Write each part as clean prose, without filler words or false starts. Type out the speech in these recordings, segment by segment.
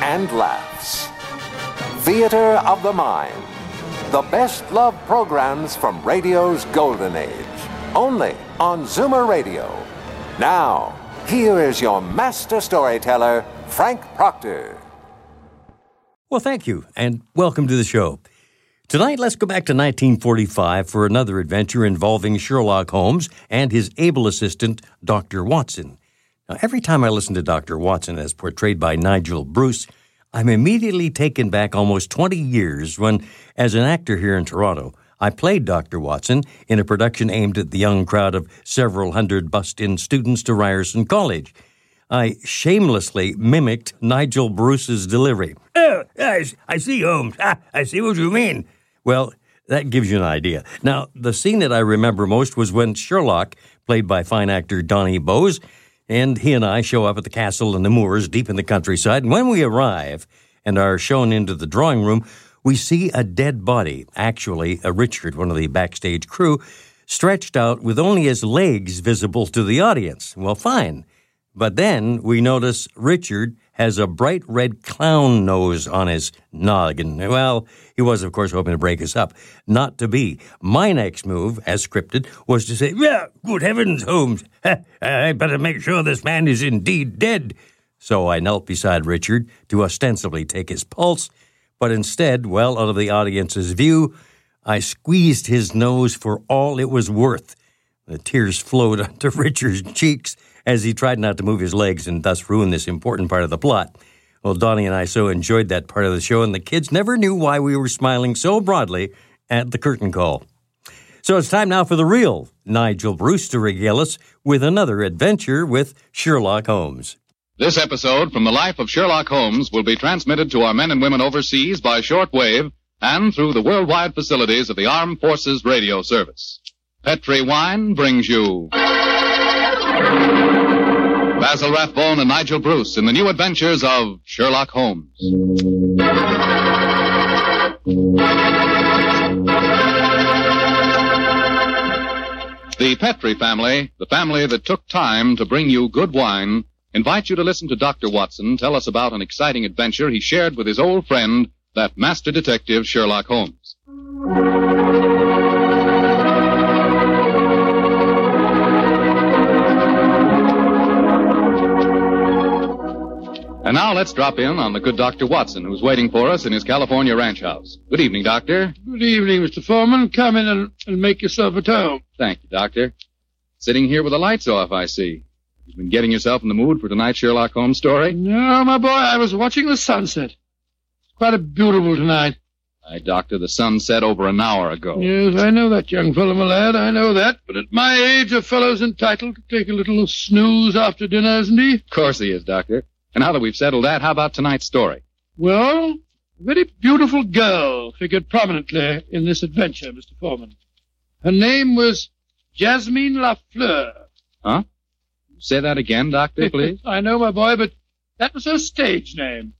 and laughs. Theater of the Mind. The best love programs from radio's golden age. Only on Zoomer Radio. Now, here is your master storyteller, Frank Proctor. Well, thank you, and welcome to the show. Tonight, let's go back to 1945 for another adventure involving Sherlock Holmes and his able assistant, Dr. Watson. Now, every time I listen to Dr. Watson as portrayed by Nigel Bruce, I'm immediately taken back almost 20 years when, as an actor here in Toronto, I played Dr. Watson in a production aimed at the young crowd of several hundred bussed-in students to Ryerson College. I shamelessly mimicked Nigel Bruce's delivery. Oh, I see, Holmes. Ah, I see what you mean. Well, that gives you an idea. Now, the scene that I remember most was when Sherlock, played by fine actor Donnie Bowes, and he and I show up at the castle in the moors deep in the countryside. And when we arrive and are shown into the drawing room, we see a dead body, actually a Richard, one of the backstage crew, stretched out with only his legs visible to the audience. Well, fine. But then we notice Richard has a bright red clown nose on his noggin. Well, he was, of course, hoping to break us up. Not to be. My next move, as scripted, was to say, "Yeah, good heavens, Holmes. I better make sure this man is indeed dead." So I knelt beside Richard to ostensibly take his pulse, but instead, well out of the audience's view, I squeezed his nose for all it was worth. The tears flowed onto Richard's cheeks as he tried not to move his legs and thus ruin this important part of the plot. Well, Donnie and I so enjoyed that part of the show, and the kids never knew why we were smiling so broadly at the curtain call. So it's time now for the real Nigel Bruce to regale us with another adventure with Sherlock Holmes. This episode from the life of Sherlock Holmes will be transmitted to our men and women overseas by shortwave and through the worldwide facilities of the Armed Forces Radio Service. Petrie Wine brings you Basil Rathbone and Nigel Bruce in the new adventures of Sherlock Holmes. The Petrie family, the family that took time to bring you good wine, invite you to listen to Dr. Watson tell us about an exciting adventure he shared with his old friend, that master detective Sherlock Holmes. And now let's drop in on the good Dr. Watson, who's waiting for us in his California ranch house. Good evening, Doctor. Good evening, Mr. Foreman. Come in and make yourself at home. Thank you, Doctor. Sitting here with the lights off, I see. You've been getting yourself in the mood for tonight's Sherlock Holmes story? No, my boy, I was watching the sunset. It's quite beautiful tonight. Aye, Doctor, the sun set over an hour ago. Yes, I know that, young fellow, my lad, I know that. But at my age, a fellow's entitled to take a little snooze after dinner, isn't he? Of course he is, Doctor. And now that we've settled that, how about tonight's story? Well, a very beautiful girl figured prominently in this adventure, Mr. Foreman. Her name was Jasmine Lafleur. Huh? Say that again, Doctor, please. I know, my boy, but that was her stage name.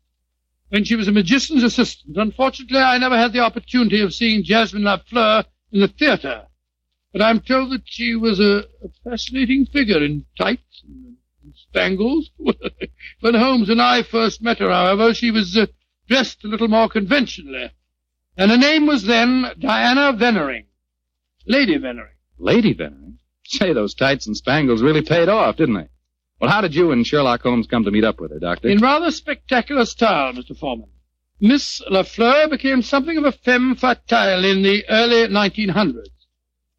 When she was a magician's assistant, unfortunately, I never had the opportunity of seeing Jasmine Lafleur in the theater. But I'm told that she was a fascinating figure in tights and spangles. When Holmes and I first met her, however, she was dressed a little more conventionally. And her name was then Diana Venering. Lady Venering. Lady Venering? Say, those tights and spangles really paid off, didn't they? Well, how did you and Sherlock Holmes come to meet up with her, Doctor? In rather spectacular style, Mr. Foreman. Miss Lafleur became something of a femme fatale in the early 1900s.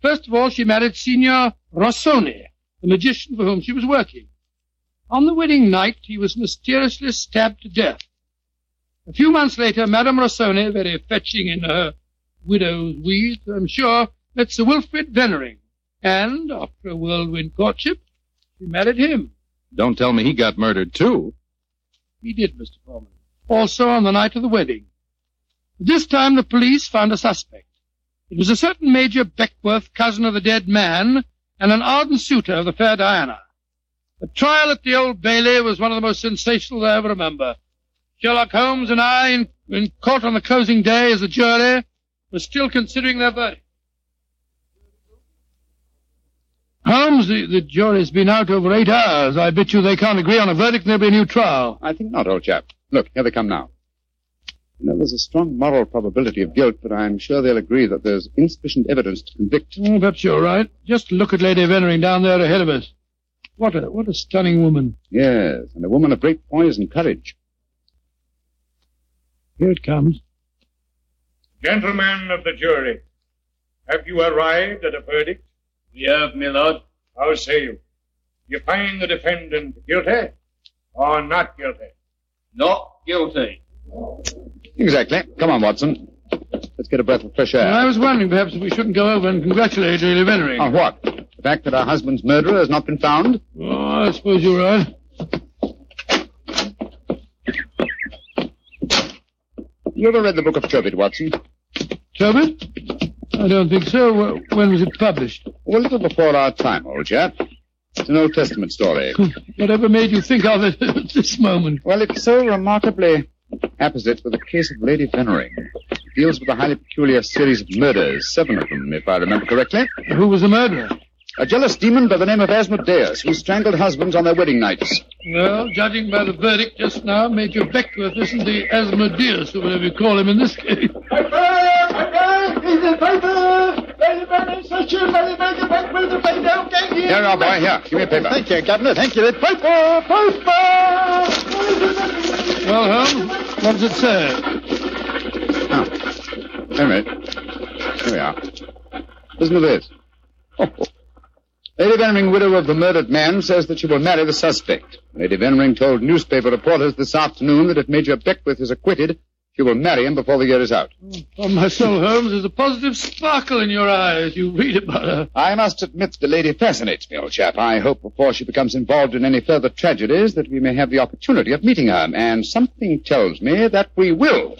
First of all, she married Signor Rossoni, the magician for whom she was working. On the wedding night, he was mysteriously stabbed to death. A few months later, Madame Rossoni, very fetching in her widow's weeds, I'm sure, met Sir Wilfrid Venering, and, after a whirlwind courtship, she married him. Don't tell me he got murdered, too. He did, Mr. Foreman. Also on the night of the wedding. This time the police found a suspect. It was a certain Major Beckwith, cousin of the dead man, and an ardent suitor of the fair Diana. The trial at the Old Bailey was one of the most sensational I ever remember. Sherlock Holmes and I, in court on the closing day as a jury, were still considering their verdict. Holmes, the jury's been out over 8 hours. I bet you they can't agree on a verdict and there'll be a new trial. I think not, old chap. Look, here they come now. You know, there's a strong moral probability of guilt, but I'm sure they'll agree that there's insufficient evidence to convict. Oh, perhaps you're right. Just look at Lady Venering down there ahead of us. What a stunning woman. Yes, and a woman of great poise and courage. Here it comes. Gentlemen of the jury, have you arrived at a verdict? We have, my lord. How say you? You find the defendant guilty or not guilty? Not guilty. Exactly. Come on, Watson. Let's get a breath of fresh air. Well, I was wondering perhaps if we shouldn't go over and congratulate Lady Venering. On what? The fact that her husband's murderer has not been found? Oh, I suppose you're right. You ever read the Book of Tobit, Watson? Tobit? I don't think so. When was it published? A little before our time, old chap. It's an Old Testament story. Whatever made you think of it at this moment? Well, it's so remarkably apposite with the case of Lady Venering. It deals with a highly peculiar series of murders, 7 of them, if I remember correctly. Who was the murderer? A jealous demon by the name of Asmodeus, who strangled husbands on their wedding nights. Well, judging by the verdict just now, Major Beckwith isn't the Asmodeus, or whatever you call him in this case. Here, our boy, here. Give me a paper. Thank you, Governor. Thank you. Paper! Well, Holmes, what does it say? Oh, wait a minute. Here we are. Listen to this. Oh. Lady Venering, widow of the murdered man, says that she will marry the suspect. Lady Venering told newspaper reporters this afternoon that if Major Beckwith is acquitted, she will marry him before the year is out. Oh, my soul, Holmes, there's a positive sparkle in your eye as you read about her. I must admit the lady fascinates me, old chap. I hope before she becomes involved in any further tragedies that we may have the opportunity of meeting her, and something tells me that we will.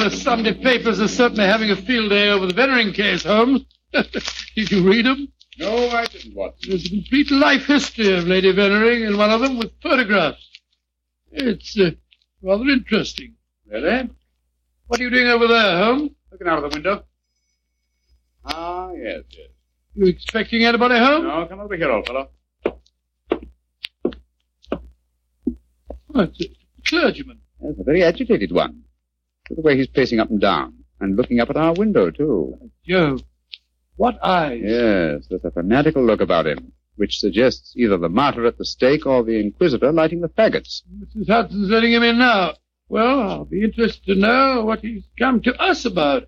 The Sunday papers are certainly having a field day over the Venering case, Holmes. Did you read them? No, I didn't, Watson. There's a complete life history of Lady Venering in one of them with photographs. It's rather interesting. Really? What are you doing over there, Holmes? Looking out of the window. Ah, yes. You expecting anybody, Holmes? No, come over here, old fellow. Oh, it's a clergyman. That's a very agitated one. The way he's pacing up and down, and looking up at our window, too. Jove, what eyes! Yes, there's a fanatical look about him, which suggests either the martyr at the stake or the inquisitor lighting the faggots. Mrs. Hudson's letting him in now. Well, I'll be interested to know what he's come to us about.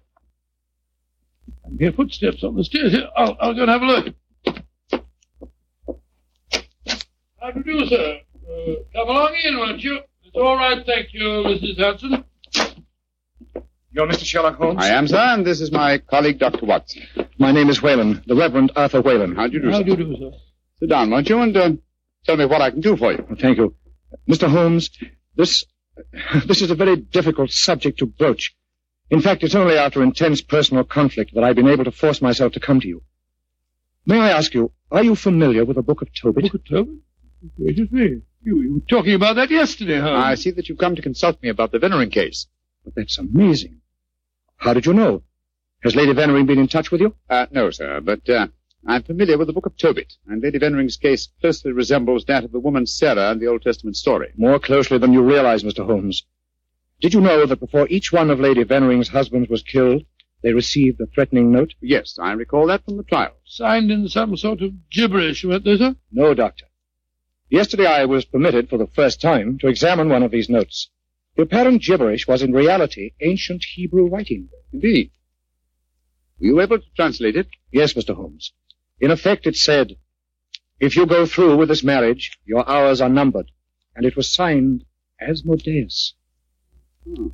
I hear footsteps on the stairs here. I'll go and have a look. How do you do, sir? Come along in, won't you? It's all right, thank you, Mrs. Hudson. You're Mr. Sherlock Holmes? I am, sir, and this is my colleague, Dr. Watson. My name is Whalen, the Reverend Arthur Whalen. How do you do, sir? How do you do, sir? Sit down, won't you, and tell me what I can do for you. Oh, thank you. Mr. Holmes, this is a very difficult subject to broach. In fact, it's only after intense personal conflict that I've been able to force myself to come to you. May I ask you, are you familiar with the Book of Tobit? Book of Tobit? Great as me. You were talking about that yesterday, Holmes. I see that you've come to consult me about the Venering case. But that's amazing. How did you know? Has Lady Venering been in touch with you? No, sir, but I'm familiar with the Book of Tobit, and Lady Venering's case closely resembles that of the woman Sarah in the Old Testament story. More closely than you realize, Mr. Holmes. Did you know that before each one of Lady Venering's husbands was killed, they received a threatening note? Yes, I recall that from the trial. Signed in some sort of gibberish, weren't they, sir? No, Doctor. Yesterday I was permitted, for the first time, to examine one of these notes. The apparent gibberish was in reality ancient Hebrew writing. Indeed. Were you able to translate it? Yes, Mr. Holmes. In effect, it said, if you go through with this marriage, your hours are numbered. And it was signed Asmodeus. Hmm.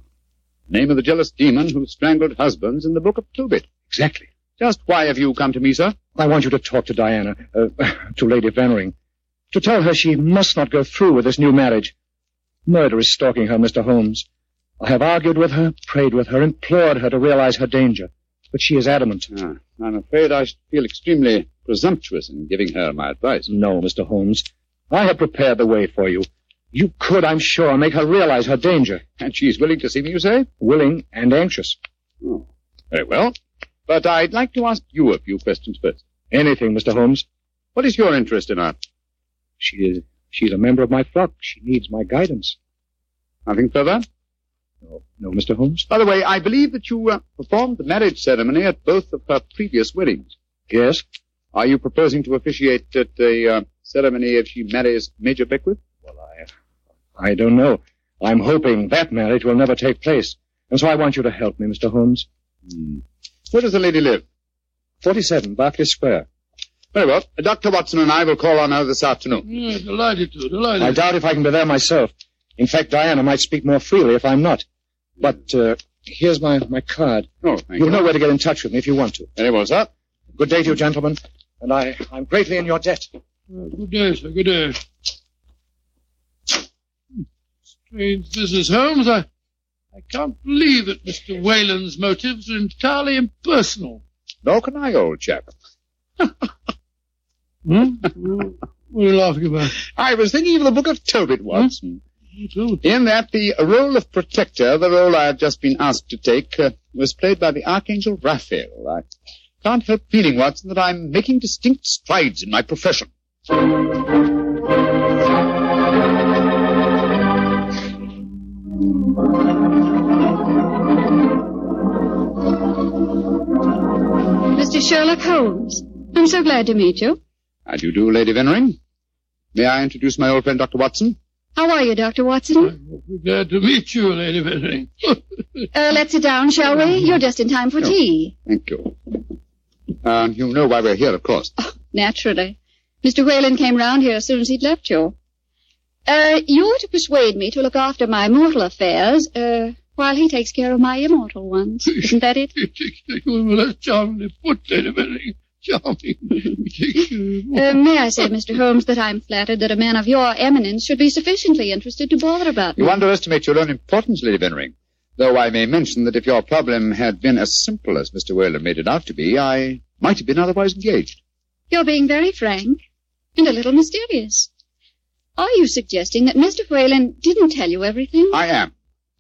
Name of the jealous demon who strangled husbands in the Book of Tobit. Exactly. Just why have you come to me, sir? I want you to talk to Diana, to Lady Venering, to tell her she must not go through with this new marriage. Murder is stalking her, Mr. Holmes. I have argued with her, prayed with her, implored her to realize her danger, but she is adamant. I'm afraid I should feel extremely presumptuous in giving her my advice. No, Mr. Holmes. I have prepared the way for you. You could, I'm sure, make her realize her danger. And she's willing to see me, you say? Willing and anxious. Oh, very well. But I'd like to ask you a few questions first. Anything, Mr. Holmes. What is your interest in her? She's a member of my flock. She needs my guidance. Nothing further? No, Mr. Holmes. By the way, I believe that you performed the marriage ceremony at both of her previous weddings. Yes. Are you proposing to officiate at the ceremony if she marries Major Beckwith? Well, I don't know. I'm hoping that marriage will never take place. And so I want you to help me, Mr. Holmes. Where does the lady live? 47, Berkeley Square. Very well. Dr. Watson and I will call on her this afternoon. Delighted. I doubt if I can be there myself. In fact, Diana might speak more freely if I'm not. But here's my card. Oh, thank you. You'll know where to get in touch with me if you want to. Very well, sir. Good day to you, gentlemen. And I'm greatly in your debt. Good day, sir. Good day. Strange business, Holmes. I can't believe that Mr. Whalen's motives are entirely impersonal. Nor can I, old chap. What are you laughing about? I was thinking of the Book of Tobit, Watson. In that, the role of protector, the role I have just been asked to take, was played by the Archangel Raphael. I can't help feeling, Watson, that I'm making distinct strides in my profession. Mr. Sherlock Holmes, I'm so glad to meet you. How do you do, Lady Venering? May I introduce my old friend, Dr. Watson? How are you, Dr. Watson? I'm glad to meet you, Lady Venering. Let's sit down, shall we? You're just in time for tea. Thank you. You know why we're here, of course. Oh, naturally. Mr. Whalen came round here as soon as he'd left you. You're to persuade me to look after my mortal affairs, while he takes care of my immortal ones. Isn't that it? Well, that's charmingly put, Lady Venering. May I say, Mr. Holmes, that I'm flattered that a man of your eminence should be sufficiently interested to bother about me. You underestimate your own importance, Lady Venering. Though I may mention that if your problem had been as simple as Mr. Whalen made it out to be, I might have been otherwise engaged. You're being very frank and a little mysterious. Are you suggesting that Mr. Whalen didn't tell you everything? I am,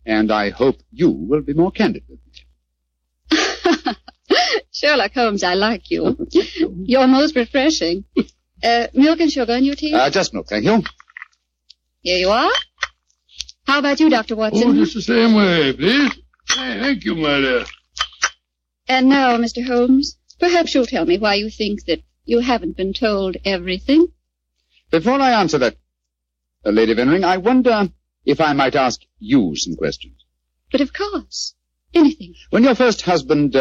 and I hope you will be more candid with me. Sherlock Holmes, I like you. You're most refreshing. Milk and sugar in your tea? Just milk, thank you. Here you are. How about you, Dr. Watson? Oh, just the same way, please. Hey, thank you, my dear. And now, Mr. Holmes, perhaps you'll tell me why you think that you haven't been told everything. Before I answer that, Lady Venering, I wonder if I might ask you some questions. But of course. Anything. When your first husband...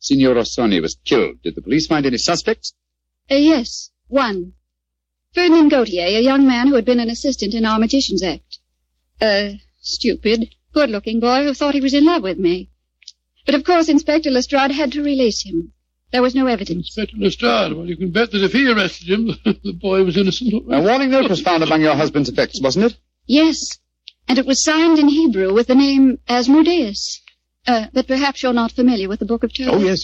Signor Rossoni was killed. Did the police find any suspects? Yes, one. Ferdinand Gautier, a young man who had been an assistant in our Magician's Act. A stupid, good-looking boy who thought he was in love with me. But, of course, Inspector Lestrade had to release him. There was no evidence. Inspector Lestrade? Well, you can bet that if he arrested him, the boy was innocent. A warning note was found among your husband's effects, wasn't it? Yes, and it was signed in Hebrew with the name Asmodeus. But perhaps you're not familiar with the Book of Tobit. Oh, yes,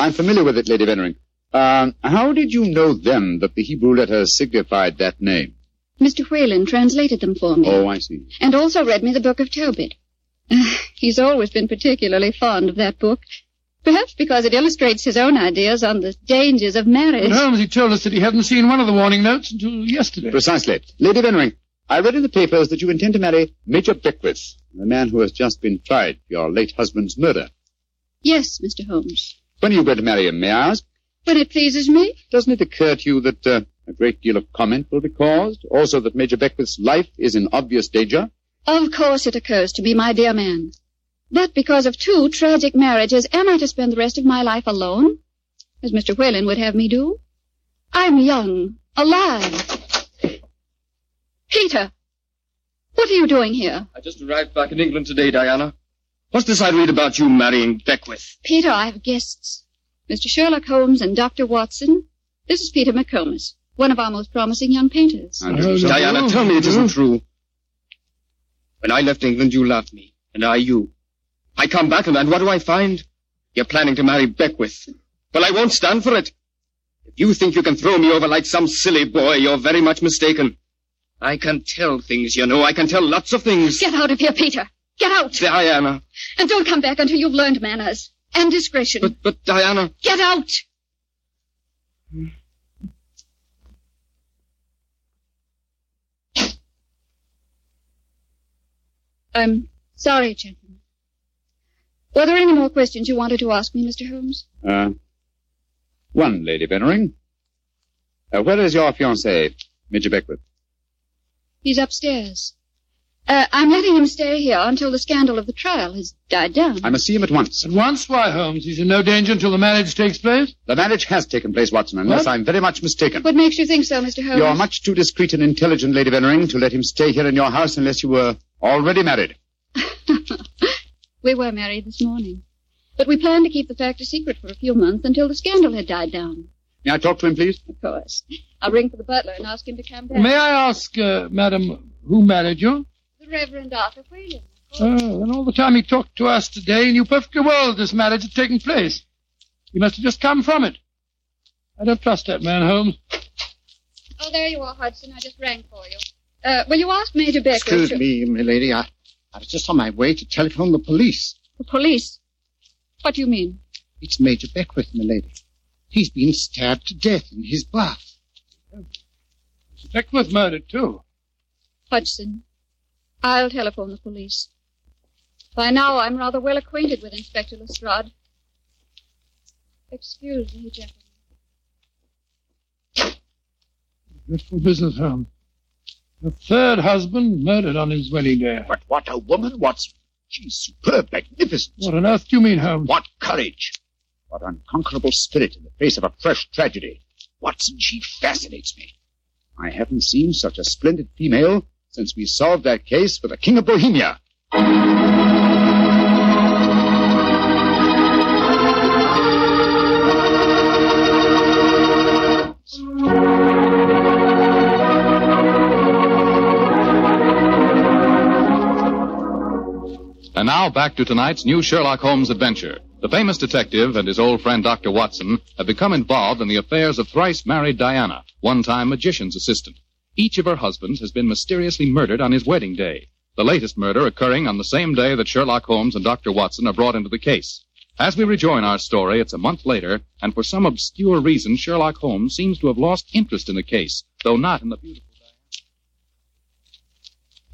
I'm familiar with it, Lady Venering. How did you know then that the Hebrew letters signified that name? Mr. Whalen translated them for me. Oh, I see. And also read me the Book of Tobit. He's always been particularly fond of that book, perhaps because it illustrates his own ideas on the dangers of marriage. Well, Holmes, he told us that he hadn't seen one of the warning notes until yesterday. Precisely. Lady Venering, I read in the papers that you intend to marry Major Beckwith, the man who has just been tried for your late husband's murder. Yes, Mr. Holmes. When are you going to marry him, may I ask? When it pleases me. Doesn't it occur to you that a great deal of comment will be caused? Also that Major Beckwith's life is in obvious danger? Of course it occurs to me, my dear man. But because of two tragic marriages, am I to spend the rest of my life alone? As Mr. Whalen would have me do? I'm young, alive... Peter, what are you doing here? I just arrived back in England today, Diana. What's this I read about you marrying Beckwith? Peter, I have guests. Mr. Sherlock Holmes and Dr. Watson. This is Peter McComas, one of our most promising young painters. Diana, tell me it isn't true. When I left England, you loved me, and I you. I come back, and what do I find? You're planning to marry Beckwith. Well, I won't stand for it. If you think you can throw me over like some silly boy, you're very much mistaken. I can tell things, you know. I can tell lots of things. Get out of here, Peter. Get out. Diana. And don't come back until you've learned manners and discretion. But Diana. Get out. I'm sorry, gentlemen. Were there any more questions you wanted to ask me, Mr. Holmes? One, Lady Venering. Where is your fiancé, Major Beckwith? He's upstairs. I'm letting him stay here until the scandal of the trial has died down. I must see him at once. At once? Why, Holmes? He's in no danger until the marriage takes place? The marriage has taken place, Watson, unless I'm very much mistaken. What makes you think so, Mr. Holmes? You're much too discreet and intelligent, Lady Venering, to let him stay here in your house unless you were already married. We were married this morning. But we planned to keep the fact a secret for a few months until the scandal had died down. May I talk to him, please? Of course. I'll ring for the butler and ask him to come back. May I ask, madam, who married you? The Reverend Arthur Whalen. Oh, and all the time he talked to us today, he knew perfectly well that this marriage had taken place. He must have just come from it. I don't trust that man, Holmes. Oh, there you are, Hudson. I just rang for you. Will you ask Major Beckwith? Excuse me, milady. I was just on my way to telephone the police. The police? What do you mean? It's Major Beckwith, milady. He's been stabbed to death in his bath. Beckwith murdered, too. Hudson, I'll telephone the police. By now, I'm rather well acquainted with Inspector Lestrade. Excuse me, gentlemen. Dreadful business, Holmes. The third husband murdered on his wedding day. But what a woman, Watson. She's superb, magnificent. What on earth do you mean, Holmes? What courage. What unconquerable spirit in the face of a fresh tragedy. Watson, she fascinates me. I haven't seen such a splendid female since we solved that case for the King of Bohemia. And now back to tonight's new Sherlock Holmes adventure. The famous detective and his old friend Dr. Watson have become involved in the affairs of thrice-married Diana, one-time magician's assistant. Each of her husbands has been mysteriously murdered on his wedding day, the latest murder occurring on the same day that Sherlock Holmes and Dr. Watson are brought into the case. As we rejoin our story, it's a month later, and for some obscure reason, Sherlock Holmes seems to have lost interest in the case, though not in the beautiful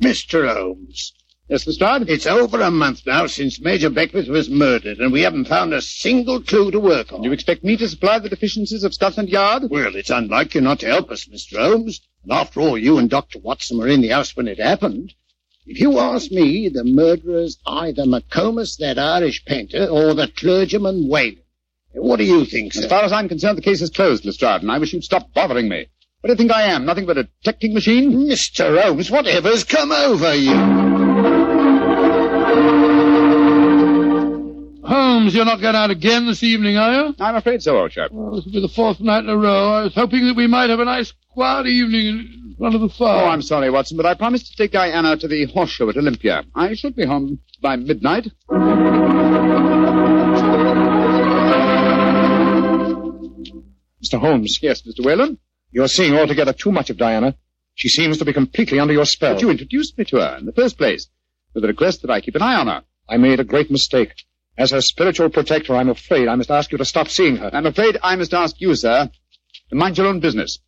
Diana. Mr. Holmes. Yes, Lestrade? It's over a month now since Major Beckwith was murdered, and we haven't found a single clue to work on. Do you expect me to supply the deficiencies of Scotland Yard? Well, it's unlike you not to help us, Mr. Holmes. And after all, you and Dr. Watson were in the house when it happened. If you ask me, the murderer's either McComas, that Irish painter, or the clergyman Whalen. What do you think, sir? As far as I'm concerned, the case is closed, Lestrade, and I wish you'd stop bothering me. What do you think I am, nothing but a detecting machine? Mr. Holmes, whatever's come over you? Holmes, you're not going out again this evening, are you? I'm afraid so, old chap. Well, this will be the fourth night in a row. I was hoping that we might have a nice, quiet evening in front of the fire. Oh, I'm sorry, Watson, but I promised to take Diana to the horse show at Olympia. I should be home by midnight. Mr. Holmes. Yes, Mr. Whalen? You're seeing altogether too much of Diana. She seems to be completely under your spell. But you introduced me to her in the first place, with the request that I keep an eye on her. I made a great mistake. As her spiritual protector, I'm afraid I must ask you to stop seeing her. I'm afraid I must ask you, sir, to mind your own business.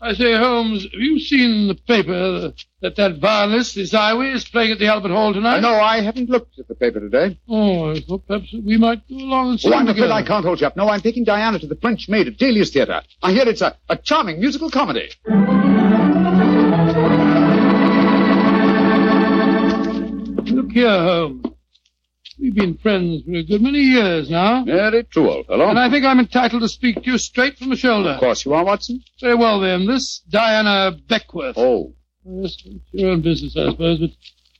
I say, Holmes, have you seen in the paper that violinist, Ziwi, is playing at the Albert Hall tonight? No, I haven't looked at the paper today. Oh, I thought perhaps we might go along and see him. Oh, I'm afraid I can't hold you up. No, I'm taking Diana to the French Maid at Delia's Theatre. I hear it's a charming musical comedy. Look here, Holmes. We've been friends for a good many years now. Very true, old fellow. And I think I'm entitled to speak to you straight from the shoulder. Of course you are, Watson. Very well, then. This Diana Beckwith. Oh, It's your own business, I suppose, but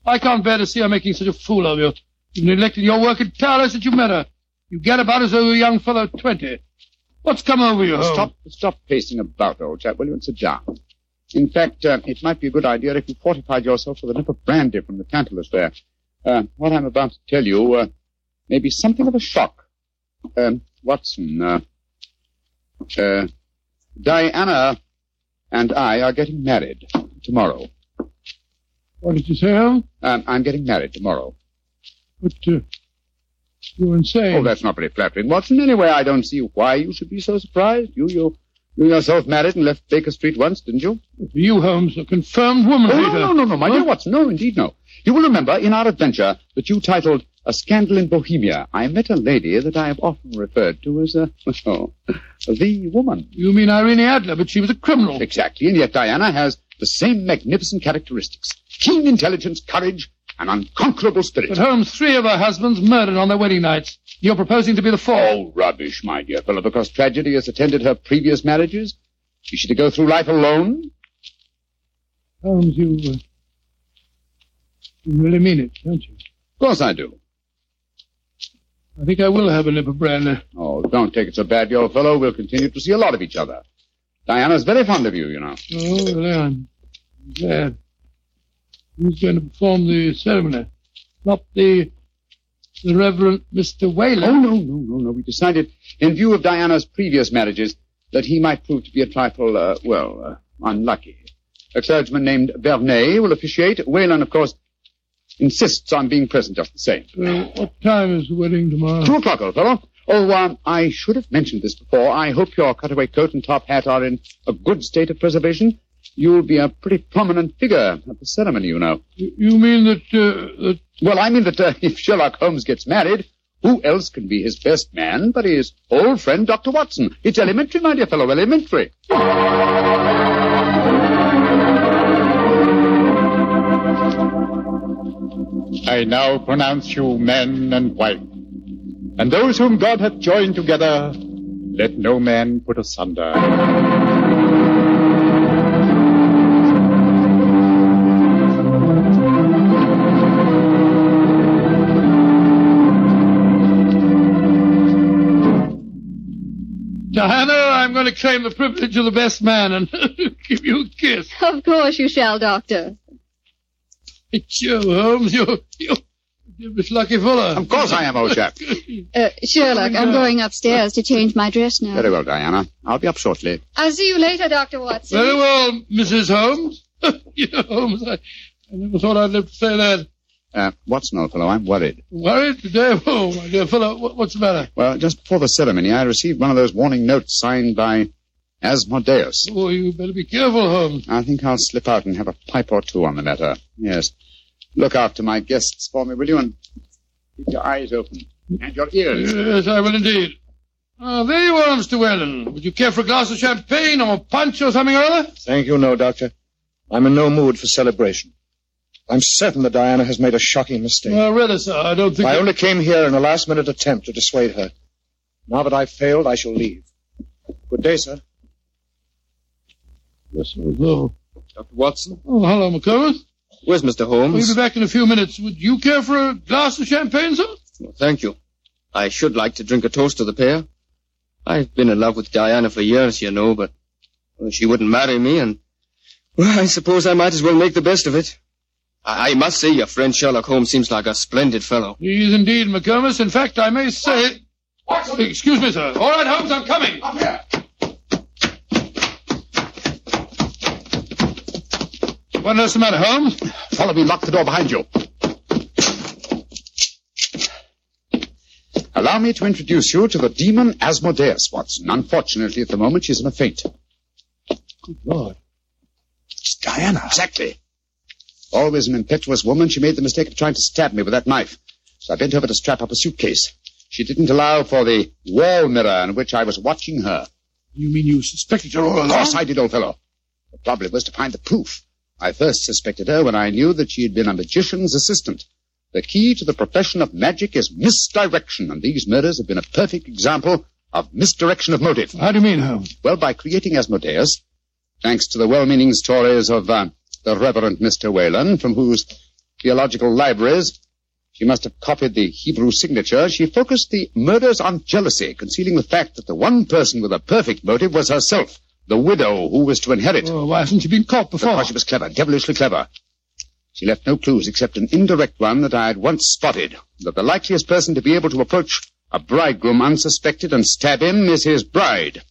I can't bear to see her making such a fool of you. You've neglected your work and tireless that you met her. You get about as though you're a young fellow of 20. What's come over you? Stop pacing about, old chap, will you, and sit down. In fact, it might be a good idea if you fortified yourself with a nip of brandy from the tantalus there. What I'm about to tell you may be something of a shock. Watson, Diana and I are getting married tomorrow. What did you say, Al? I'm getting married tomorrow. But, you're insane. Oh, that's not very flattering, Watson. Anyway, I don't see why you should be so surprised. You yourself married and left Baker Street once, didn't you? You, Holmes, a confirmed woman hater. Oh, no, my dear Watson. No, indeed, no. You will remember in our adventure that you titled A Scandal in Bohemia. I met a lady that I have often referred to as the woman. You mean Irene Adler, but she was a criminal. Exactly, and yet Diana has the same magnificent characteristics. Keen intelligence, courage, an unconquerable spirit. But Holmes, 3 of her husbands murdered on their wedding nights. You're proposing to be the 4th. Oh, rubbish, my dear fellow, because tragedy has attended her previous marriages. Is she to go through life alone? Holmes, you really mean it, don't you? Of course I do. I think I will have a nip of brandy. Oh, don't take it so badly, old fellow. We'll continue to see a lot of each other. Diana's very fond of you, you know. Oh, well, I'm glad. Who's going to perform the ceremony? Not the Reverend Mr. Whalen. Oh, no. We decided, in view of Diana's previous marriages, that he might prove to be a trifle, unlucky. A clergyman named Vernet will officiate. Whalen, of course, insists on being present just the same. What time is the wedding tomorrow? 2:00, old fellow. Oh, I should have mentioned this before. I hope your cutaway coat and top hat are in a good state of preservation. You'll be a pretty prominent figure at the ceremony, you know. You mean that... Well, I mean that if Sherlock Holmes gets married, who else can be his best man but his old friend, Dr. Watson? It's elementary, my dear fellow, elementary. I now pronounce you man and wife. And those whom God hath joined together, let no man put asunder. Diana, I'm going to claim the privilege of the best man and give you a kiss. Of course you shall, Doctor. It's you, Holmes. You're a lucky fellow. Of course I am, old chap. Sherlock, I'm going upstairs to change my dress now. Very well, Diana. I'll be up shortly. I'll see you later, Dr. Watson. Very well, Mrs. Holmes. You know, Holmes, I never thought I'd live to say that. Watson, old fellow, I'm worried. Worried today? Oh, my dear fellow, what's the matter? Well, just before the ceremony, I received one of those warning notes signed by Asmodeus. Oh, you better be careful, Holmes. I think I'll slip out and have a pipe or two on the matter. Yes. Look after my guests for me, will you? And keep your eyes open. And your ears. Yes, I will indeed. Ah, there you are, Mr. Whalen. Would you care for a glass of champagne or a punch or something or other? Thank you, no, Doctor. I'm in no mood for celebration. I'm certain that Diana has made a shocking mistake. Well, really, sir, I don't think... I only came here in a last-minute attempt to dissuade her. Now that I've failed, I shall leave. Good day, sir. Yes, sir. Hello. Dr. Watson? Oh, hello, McComas. Where's Mr. Holmes? We'll be back in a few minutes. Would you care for a glass of champagne, sir? Well, thank you. I should like to drink a toast to the pair. I've been in love with Diana for years, you know, but she wouldn't marry me, and... Well, I suppose I might as well make the best of it. I must say your friend Sherlock Holmes seems like a splendid fellow. He is indeed, McComas. In fact, I may say... Watson! Excuse me, sir. All right, Holmes, I'm coming. Up here. What on earth's the matter, Holmes? Follow me. Lock the door behind you. Allow me to introduce you to the demon Asmodeus, Watson. Unfortunately, at the moment, she's in a faint. Good Lord. It's Diana. Exactly. Always an impetuous woman, she made the mistake of trying to stab me with that knife. So I bent over to strap up a suitcase. She didn't allow for the wall mirror in which I was watching her. You mean you suspected her all along? Of course I did, old fellow. The problem was to find the proof. I first suspected her when I knew that she had been a magician's assistant. The key to the profession of magic is misdirection, and these murders have been a perfect example of misdirection of motive. How do you mean, Holmes? Well, by creating Asmodeus, thanks to the well-meaning stories of... the Reverend Mr. Whalen, from whose theological libraries she must have copied the Hebrew signature, she focused the murders on jealousy, concealing the fact that the one person with a perfect motive was herself, the widow who was to inherit. Oh, why hasn't she been caught before? Because she was clever, devilishly clever. She left no clues except an indirect one that I had once spotted, that the likeliest person to be able to approach a bridegroom unsuspected and stab him is his bride.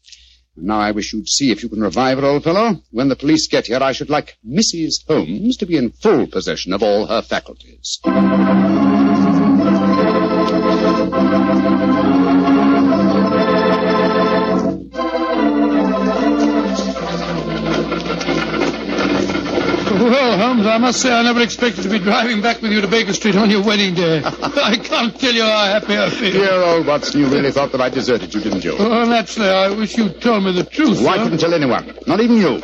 And now I wish you'd see if you can revive her, old fellow. When the police get here, I should like Mrs. Holmes to be in full possession of all her faculties. Well, Holmes, I must say I never expected to be driving back with you to Baker Street on your wedding day. I can't tell you how happy I feel. Dear old Watson, you really thought that I deserted you, didn't you? Oh, naturally. I wish you'd told me the truth, sir. I couldn't tell anyone, not even you.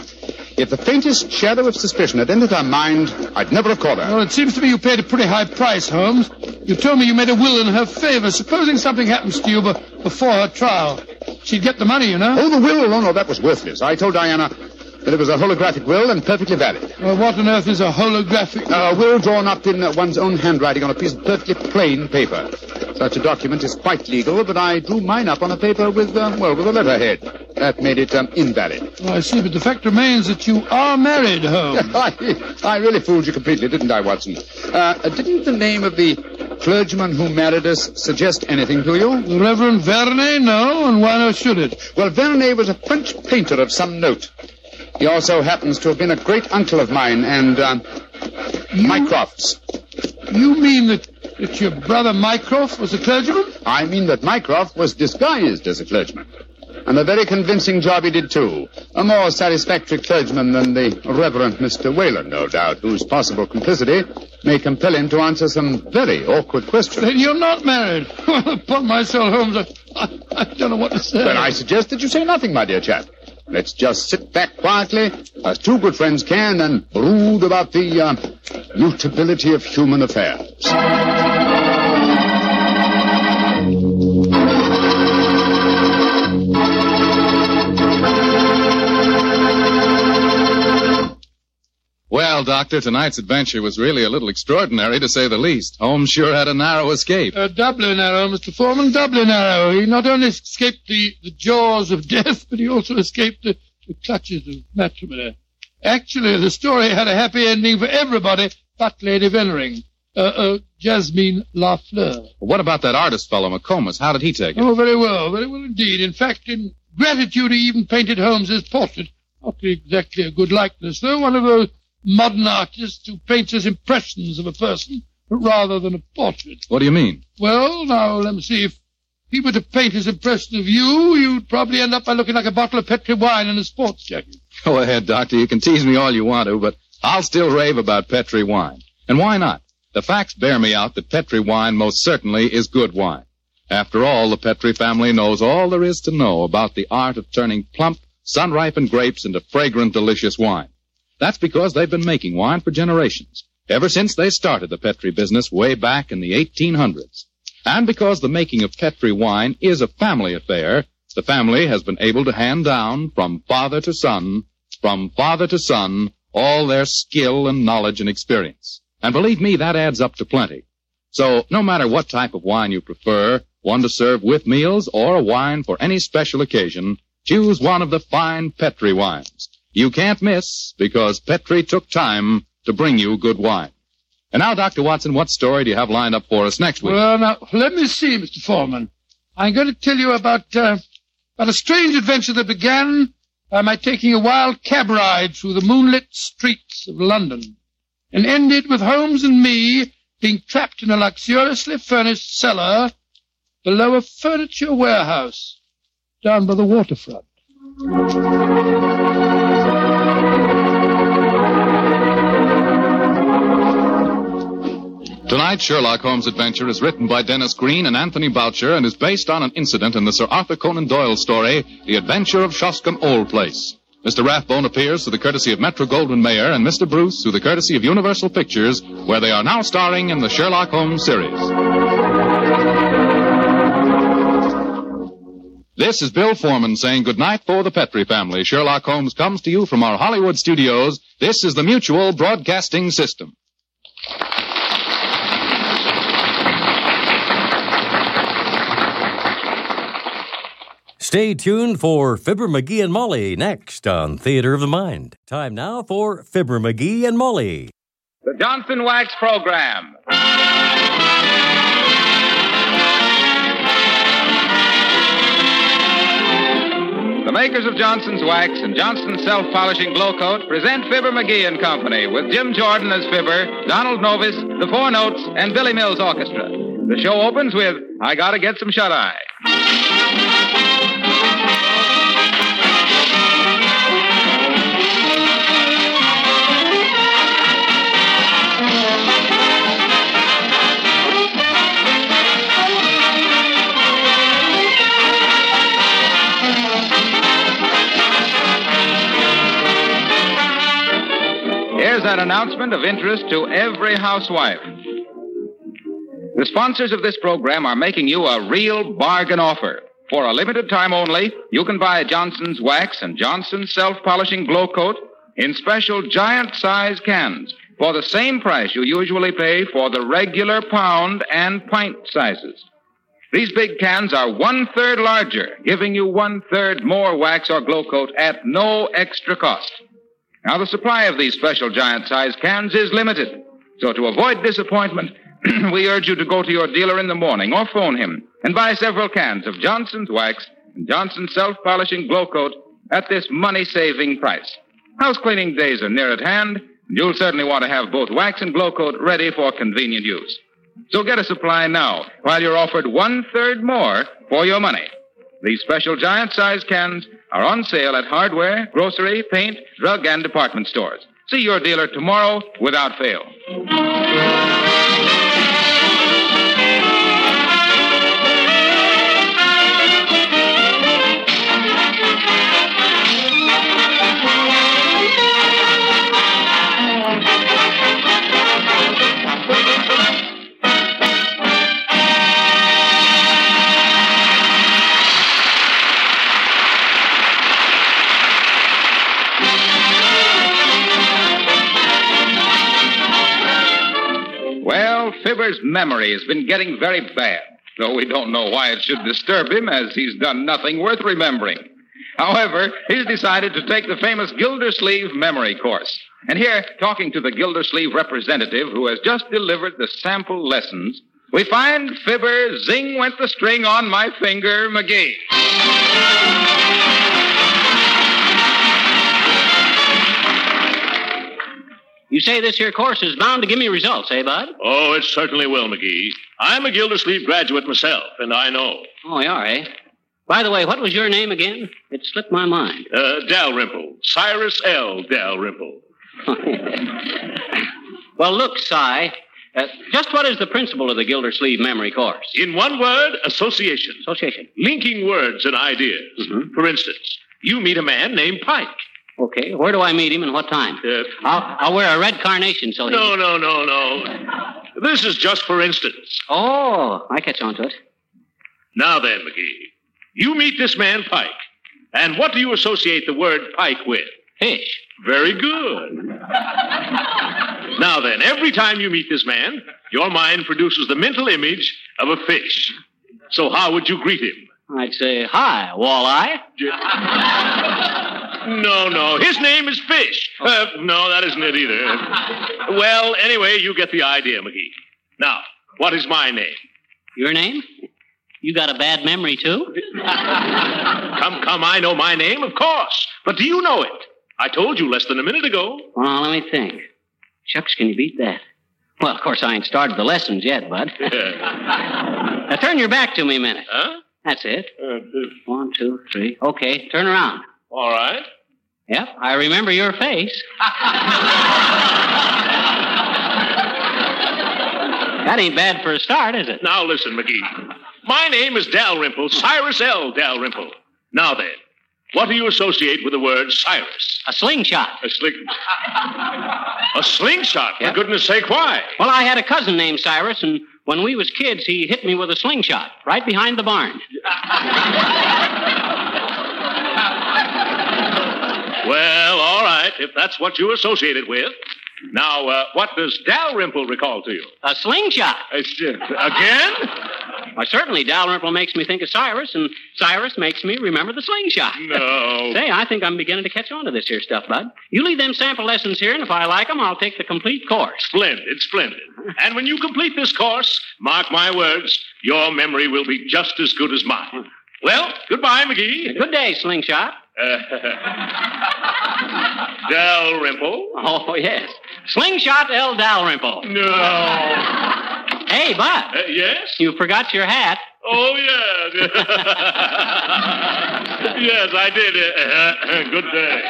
If the faintest shadow of suspicion had entered her mind, I'd never have caught her. Well, it seems to me you paid a pretty high price, Holmes. You told me you made a will in her favor, supposing something happens to you before her trial. She'd get the money, you know. Oh, the will? Oh, no, that was worthless. I told Diana that it was a holographic will and perfectly valid. Well, what on earth is a holographic will? A will drawn up in one's own handwriting on a piece of perfectly plain paper. Such a document is quite legal, but I drew mine up on a paper with a letterhead. That made it invalid. Oh, I see, but the fact remains that you are married, Holmes. I really fooled you completely, didn't I, Watson? Didn't the name of the clergyman who married us suggest anything to you? The Reverend Vernet? No, and why not should it? Well, Vernet was a French painter of some note. He also happens to have been a great-uncle of mine and Mycroft's. You mean that your brother Mycroft was a clergyman? I mean that Mycroft was disguised as a clergyman. And a very convincing job he did, too. A more satisfactory clergyman than the Reverend Mr. Whalen, no doubt, whose possible complicity may compel him to answer some very awkward questions. Then you're not married. Upon my soul, Holmes, I don't know what to say. Then I suggest that you say nothing, my dear chap. Let's just sit back quietly, as two good friends can, and brood about the mutability of human affairs. Well, Doctor, tonight's adventure was really a little extraordinary, to say the least. Holmes sure had a narrow escape. Doubly narrow, Mr. Foreman, doubly narrow. He not only escaped the jaws of death, but he also escaped the clutches of matrimony. Actually, the story had a happy ending for everybody but Lady Venering. Jasmine Lafleur. What about that artist fellow, McComas? How did he take it? Oh, very well indeed. In fact, in gratitude, he even painted Holmes's portrait. Not exactly a good likeness, though. One of those modern artist who paints his impressions of a person rather than a portrait. What do you mean? Well, now, let me see. If he were to paint his impression of you, you'd probably end up by looking like a bottle of Petrie wine in a sports jacket. Go ahead, Doctor. You can tease me all you want to, but I'll still rave about Petrie wine. And why not? The facts bear me out that Petrie wine most certainly is good wine. After all, the Petrie family knows all there is to know about the art of turning plump, sun-ripened grapes into fragrant, delicious wine. That's because they've been making wine for generations, ever since they started the Petrie business way back in the 1800s. And because the making of Petrie wine is a family affair, the family has been able to hand down from father to son, all their skill and knowledge and experience. And believe me, that adds up to plenty. So no matter what type of wine you prefer, one to serve with meals or a wine for any special occasion, choose one of the fine Petrie wines. You can't miss, because Petrie took time to bring you good wine. And now, Dr. Watson, what story do you have lined up for us next week? Well, now, let me see, Mr. Foreman. I'm going to tell you about a strange adventure that began by my taking a wild cab ride through the moonlit streets of London and ended with Holmes and me being trapped in a luxuriously furnished cellar below a furniture warehouse down by the waterfront. Tonight's Sherlock Holmes adventure is written by Dennis Green and Anthony Boucher and is based on an incident in the Sir Arthur Conan Doyle story, The Adventure of Shoscombe Old Place. Mr. Rathbone appears through the courtesy of Metro-Goldwyn-Mayer and Mr. Bruce through the courtesy of Universal Pictures, where they are now starring in the Sherlock Holmes series. This is Bill Foreman saying goodnight for the Petrie family. Sherlock Holmes comes to you from our Hollywood studios This is the Mutual Broadcasting System. Stay tuned for Fibber McGee and Molly next on Theater of the Mind. Time now for Fibber McGee and Molly. The Johnson Wax Program. The makers of Johnson's Wax and Johnson's Self-Polishing Glow Coat present Fibber McGee and Company with Jim Jordan as Fibber, Donald Novis, the Four Notes, and Billy Mills Orchestra. The show opens with I Gotta Get Some Shut-Eye. Here's an announcement of interest to every housewife. The sponsors of this program are making you a real bargain offer. For a limited time only, you can buy Johnson's Wax and Johnson's Self-Polishing Glow Coat in special giant-size cans for the same price you usually pay for the regular pound and pint sizes. These big cans are one-third larger, giving you one-third more wax or glow coat at no extra cost. Now, the supply of these special giant-sized cans is limited, so to avoid disappointment, we urge you to go to your dealer in the morning or phone him and buy several cans of Johnson's Wax and Johnson's Self-Polishing Glow Coat at this money-saving price. House-cleaning days are near at hand, and you'll certainly want to have both wax and glow coat ready for convenient use. So get a supply now while you're offered one-third more for your money. These special giant-sized cans are on sale at hardware, grocery, paint, drug, and department stores. See your dealer tomorrow without fail. Fibber's memory has been getting very bad, though we don't know why it should disturb him, as he's done nothing worth remembering. However, he's decided to take the famous Gildersleeve memory course. And here, talking to the Gildersleeve representative who has just delivered the sample lessons, we find Fibber, zing went the string on my finger, McGee. You say this here course is bound to give me results, eh, Bud? Oh, it certainly will, McGee. I'm a Gildersleeve graduate myself, and I know. Oh, you are, eh? By the way, what was your name again? It slipped my mind. Dalrymple. Cyrus L. Dalrymple. Well, look, Cy, just what is the principle of the Gildersleeve memory course? In one word, association. Association. Linking words and ideas. Mm-hmm. For instance, you meet a man named Pike. Okay, where do I meet him and what time? I'll wear a red carnation so he... No. This is just for instance. Oh, I catch on to it. Now then, McGee, you meet this man Pike, and what do you associate the word Pike with? Fish. Very good. Now then, every time you meet this man, your mind produces the mental image of a fish. So how would you greet him? I'd say, hi, walleye. No, his name is Fish. No, that isn't it either. Well, anyway, you get the idea, McGee. Now, what is my name? Your name? You got a bad memory, too? Come, I know my name, of course. But do you know it? I told you less than a minute ago. Well, let me think. Shucks, can you beat that? Well, of course, I ain't started the lessons yet, Bud. Now, turn your back to me a minute. Huh? That's it. 1, 2, 3. Okay, turn around. All right. Yep, I remember your face. That ain't bad for a start, is it? Now listen, McGee. My name is Dalrymple, Cyrus L. Dalrymple. Now then, what do you associate with the word Cyrus? A slingshot. A slingshot? Yep. For goodness sake, why? Well, I had a cousin named Cyrus, and when we was kids, he hit me with a slingshot right behind the barn. Well, all right, if that's what you associate it with. Now, what does Dalrymple recall to you? A slingshot. Again? Why, certainly, Dalrymple makes me think of Cyrus, and Cyrus makes me remember the slingshot. No. Say, I think I'm beginning to catch on to this here stuff, Bud. You leave them sample lessons here, and if I like them, I'll take the complete course. Splendid, splendid. And when you complete this course, mark my words, your memory will be just as good as mine. Well, goodbye, McGee. Good day, slingshot. Dalrymple? Oh, yes. Slingshot L. Dalrymple. No. Hey, Bud. Yes? You forgot your hat. Oh, yes. Yes, I did. Good day.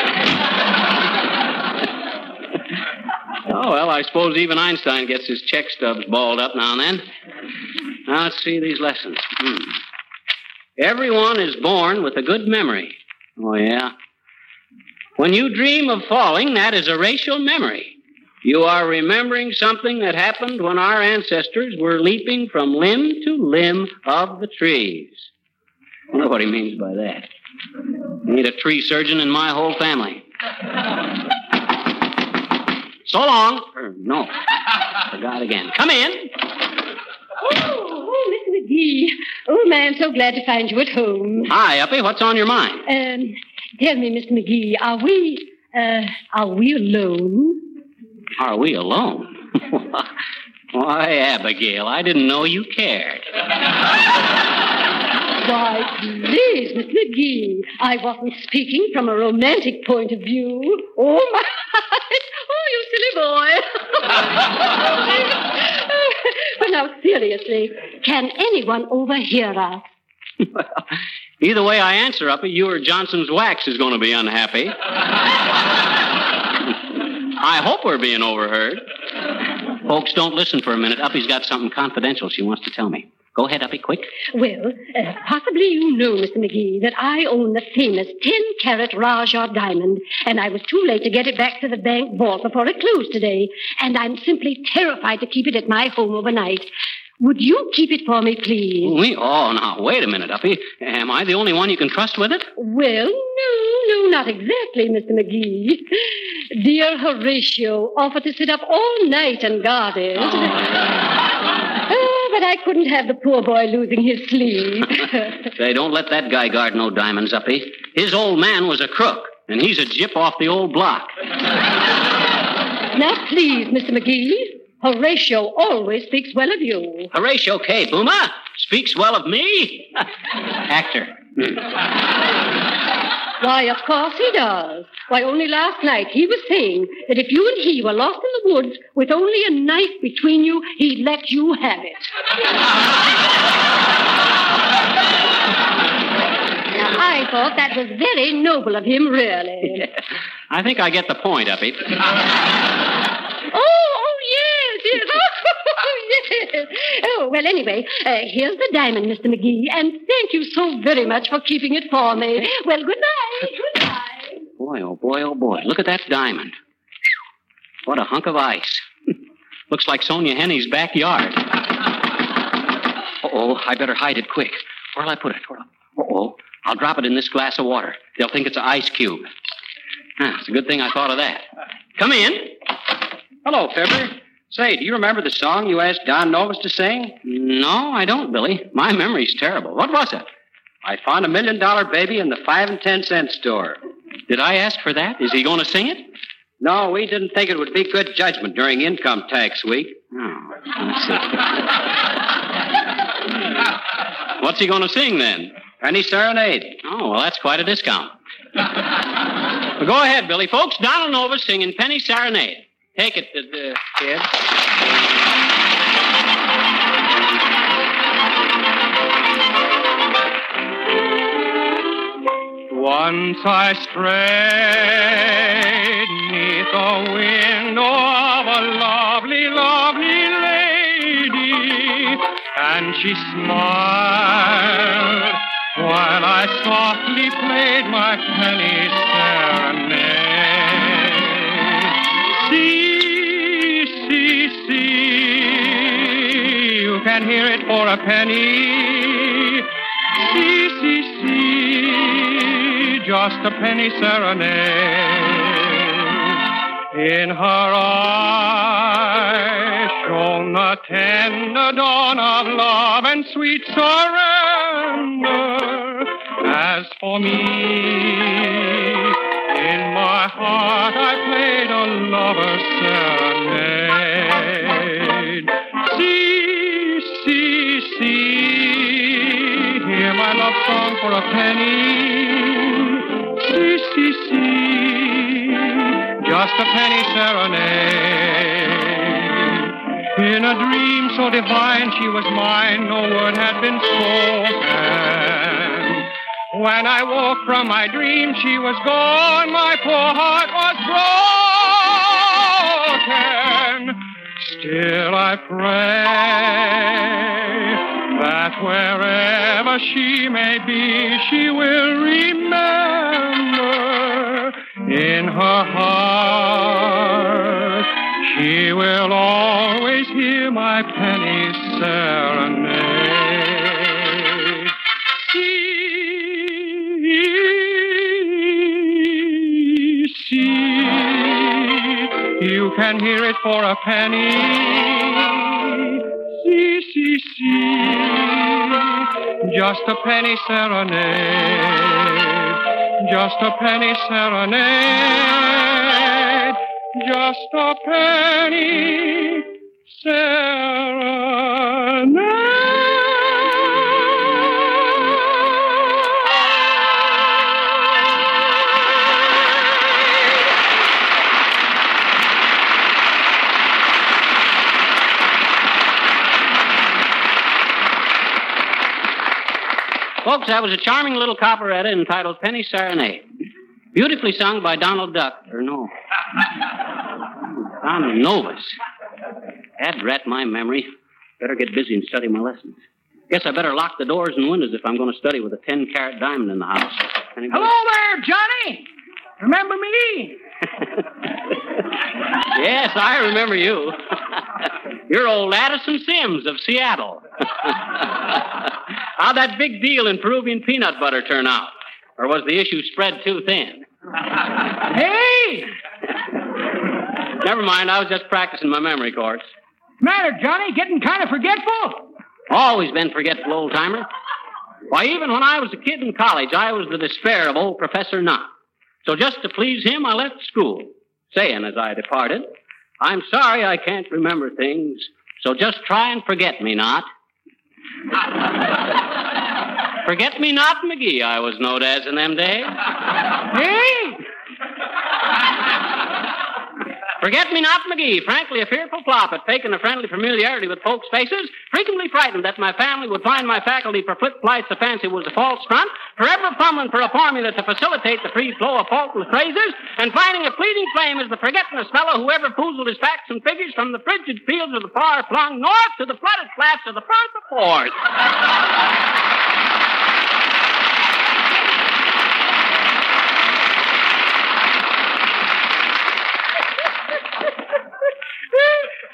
Oh, well, I suppose even Einstein gets his check stubs balled up now and then. Now, let's see these lessons. Everyone is born with a good memory. Oh, yeah. When you dream of falling, that is a racial memory. You are remembering something that happened when our ancestors were leaping from limb to limb of the trees. I wonder what he means by that. I need a tree surgeon in my whole family. So long. No. Forgot again. Come in. Oh, Mr. McGee. Oh, man, so glad to find you at home. Hi, Uppy. What's on your mind? Tell me, Mr. McGee, are we alone? Are we alone? Why, Abigail, I didn't know you cared. Why, please, Mr. McGee, I wasn't speaking from a romantic point of view. Oh, my... Oh, you silly boy. But now, seriously, can anyone overhear us? Well, either way I answer, Uppy, you or Johnson's Wax is going to be unhappy. I hope we're being overheard. Folks, don't listen for a minute. Uppy's got something confidential she wants to tell me. Go ahead, Uppy, quick. Well, possibly you know, Mr. McGee, that I own the famous 10-carat Rajah diamond, and I was too late to get it back to the bank vault before it closed today, and I'm simply terrified to keep it at my home overnight. Would you keep it for me, please? Oh, now, wait a minute, Uppy. Am I the only one you can trust with it? Well, no, not exactly, Mr. McGee. Dear Horatio offered to sit up all night and guard it. But I couldn't have the poor boy losing his sleep. Say, don't let that guy guard no diamonds, Uppy. His old man was a crook, and he's a gyp off the old block. Now, please, Mr. McGee, Horatio always speaks well of you. Horatio K. Boomer speaks well of me? Actor. Why, of course he does. Why, only last night he was saying that if you and he were lost in the woods with only a knife between you, he'd let you have it. Now, I thought that was very noble of him, really. Yeah. I think I get the point, Uppy. Oh, yes. Oh, yes. Oh, well, anyway, here's the diamond, Mr. McGee, and thank you so very much for keeping it for me. Well, goodbye. Boy, oh, boy, oh, boy. Look at that diamond. What a hunk of ice. Looks like Sonia Henny's backyard. Uh-oh, I better hide it quick. Where'll I put it? Uh-oh, I'll drop it in this glass of water. They'll think it's an ice cube. It's a good thing I thought of that. Come in. Hello, Fibber. Say, do you remember the song you asked Don Novis to sing? No, I don't, Billy. My memory's terrible. What was it? I found a $1 million baby in the 5 and 10 cent store. Did I ask for that? Is he going to sing it? No, we didn't think it would be good judgment during income tax week. Oh, I see. What's he going to sing, then? Penny Serenade. Oh, well, that's quite a discount. Well, go ahead, Billy. Folks, Donald Novis singing Penny Serenade. Take it, kid. Once I strayed 'neath the window of a lovely, lovely lady, and she smiled while I softly played my penny serenade. See, you can hear it for a penny. See, just a penny serenade. In her eyes shone the tender dawn of love and sweet surrender. As for me, in my heart I played a lover's serenade. See, see, see, hear my love song for a penny. See, see, see, just a penny serenade. In a dream so divine she was mine, no word had been spoken. When I woke from my dream, she was gone. My poor heart was broken. Still I pray that wherever she may be, she will remember. In her heart, she will always hear my penny serenade. You can hear it for a penny. See, see, see, just a penny serenade. Just a penny serenade. Just a penny serenade. Folks, that was a charming little operetta entitled Penny Serenade. Beautifully sung by Donald Novis. That racked my memory. Better get busy and study my lessons. Guess I better lock the doors and windows if I'm going to study with a 10-carat diamond in the house. Anybody? Hello there, Johnny! Remember me? Yes, I remember you. You're old Addison Sims of Seattle. How'd that big deal in Peruvian peanut butter turn out? Or was the issue spread too thin? Hey! Never mind, I was just practicing my memory chords. Matter, Johnny? Getting kind of forgetful? Always been forgetful, old-timer. Why, even when I was a kid in college, I was the despair of old Professor Knott. So just to please him, I left school, saying as I departed, I'm sorry I can't remember things, so just try and forget me not. Forget me not, McGee, I was known as in them days. Hey! Forget me not, McGee, frankly a fearful flop at faking a friendly familiarity with folks' faces, frequently frightened that my family would find my faculty for flip-flights of fancy was a false front, forever fumbling for a formula to facilitate the free flow of faultless phrases, and finding a pleading flame as the forgetfulness fellow who ever foozled his facts and figures from the frigid fields of the far-flung north to the flooded flats of the front of forth.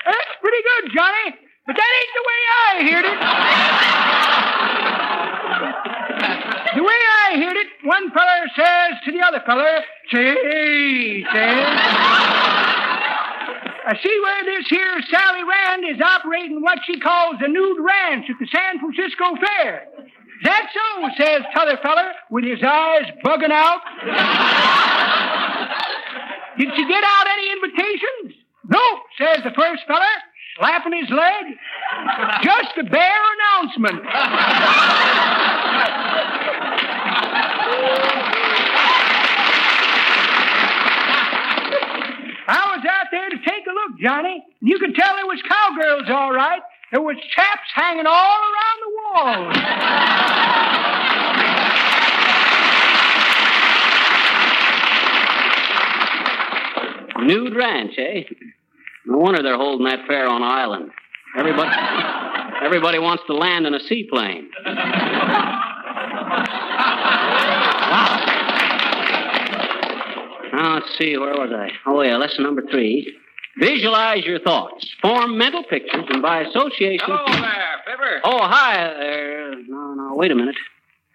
That's pretty good, Johnny. But that ain't the way I heard it. The way I heard it, one feller says to the other feller, I see where this here Sally Rand is operating what she calls a nude ranch at the San Francisco Fair. That so, says t'other feller, with his eyes bugging out. Did she get out any invitations? Nope, says the first fella, slapping his leg. Just a bare announcement. I was out there to take a look, Johnny. You could tell there was cowgirls, all right. There was chaps hanging all around the walls. Nude ranch, eh? No wonder they're holding that fair on an island. Everybody wants to land in a seaplane. Wow. Now, let's see, where was I? Oh, yeah, lesson number 3. Visualize your thoughts. Form mental pictures, and by association... Hello there, Fibber. Oh, hi there. No, wait a minute.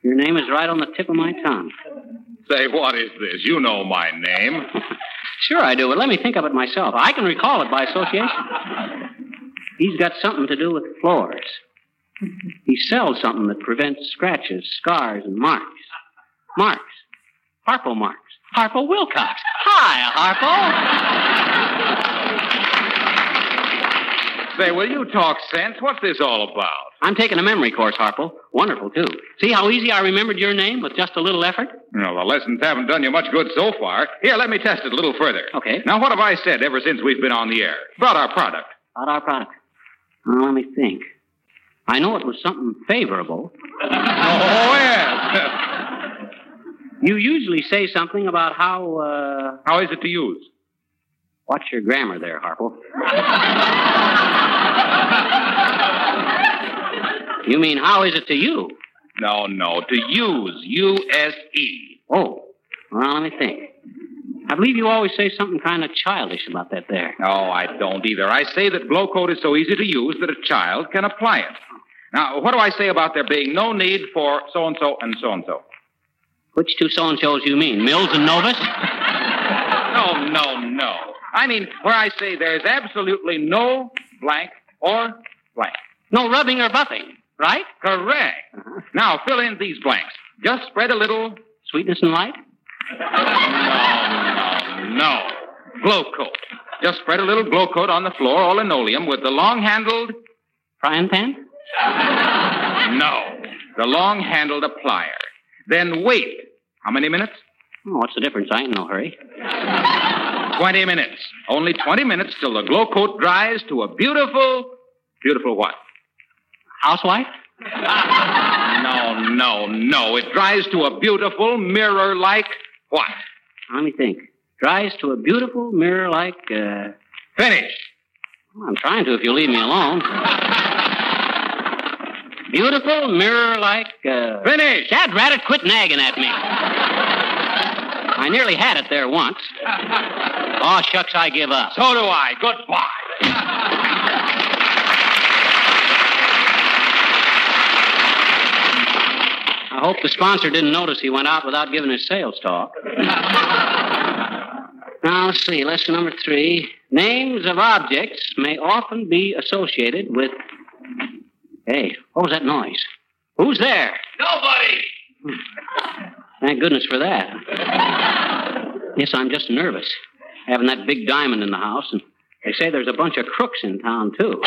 Your name is right on the tip of my tongue. Say, what is this? You know my name. Sure I do, but let me think of it myself. I can recall it by association. He's got something to do with floors. He sells something that prevents scratches, scars, and marks. Marks. Harpo marks. Harpo Wilcox. Hi, Harpo. Say, will you talk sense? What's this all about? I'm taking a memory course, Harpo. Wonderful, too. See how easy I remembered your name with just a little effort? Well, the lessons haven't done you much good so far. Here, let me test it a little further. Okay. Now, what have I said ever since we've been on the air? About our product. About our product. Well, let me think. I know it was something favorable. Oh, yes. You usually say something about how, How is it to use? Watch your grammar there, Harpo. You mean, how is it to you? No, to use. U-S-E. Oh, well, let me think. I believe you always say something kind of childish about that there. No, I don't either. I say that Glow Coat is so easy to use that a child can apply it. Now, what do I say about there being no need for so-and-so and so-and-so? Which two so-and-sos you mean, Mills and Novis? No. I mean, where I say there's absolutely no blank or blank. No rubbing or buffing, right? Correct. Uh-huh. Now, fill in these blanks. Just spread a little... Sweetness and light? No. Glow Coat. Just spread a little Glow Coat on the floor or linoleum with the long-handled... Frying pan? No. The long-handled applier. Then wait. How many minutes? Oh, what's the difference? I ain't in no hurry. 20 minutes. Only 20 minutes till the Glow Coat dries to a beautiful... Beautiful what? Housewife? No. It dries to a beautiful mirror-like what? Let me think. Dries to a beautiful mirror-like, Finish. Well, I'm trying to if you leave me alone. Beautiful mirror-like, Finish! Dad, rat it, quit nagging at me. I nearly had it there once. Oh, shucks, I give up. So do I. Goodbye. I hope the sponsor didn't notice he went out without giving his sales talk. Now, let's see. Lesson number 3. Names of objects may often be associated with... Hey, what was that noise? Who's there? Nobody! Thank goodness for that. Yes, I'm just nervous. Having that big diamond in the house, and they say there's a bunch of crooks in town, too.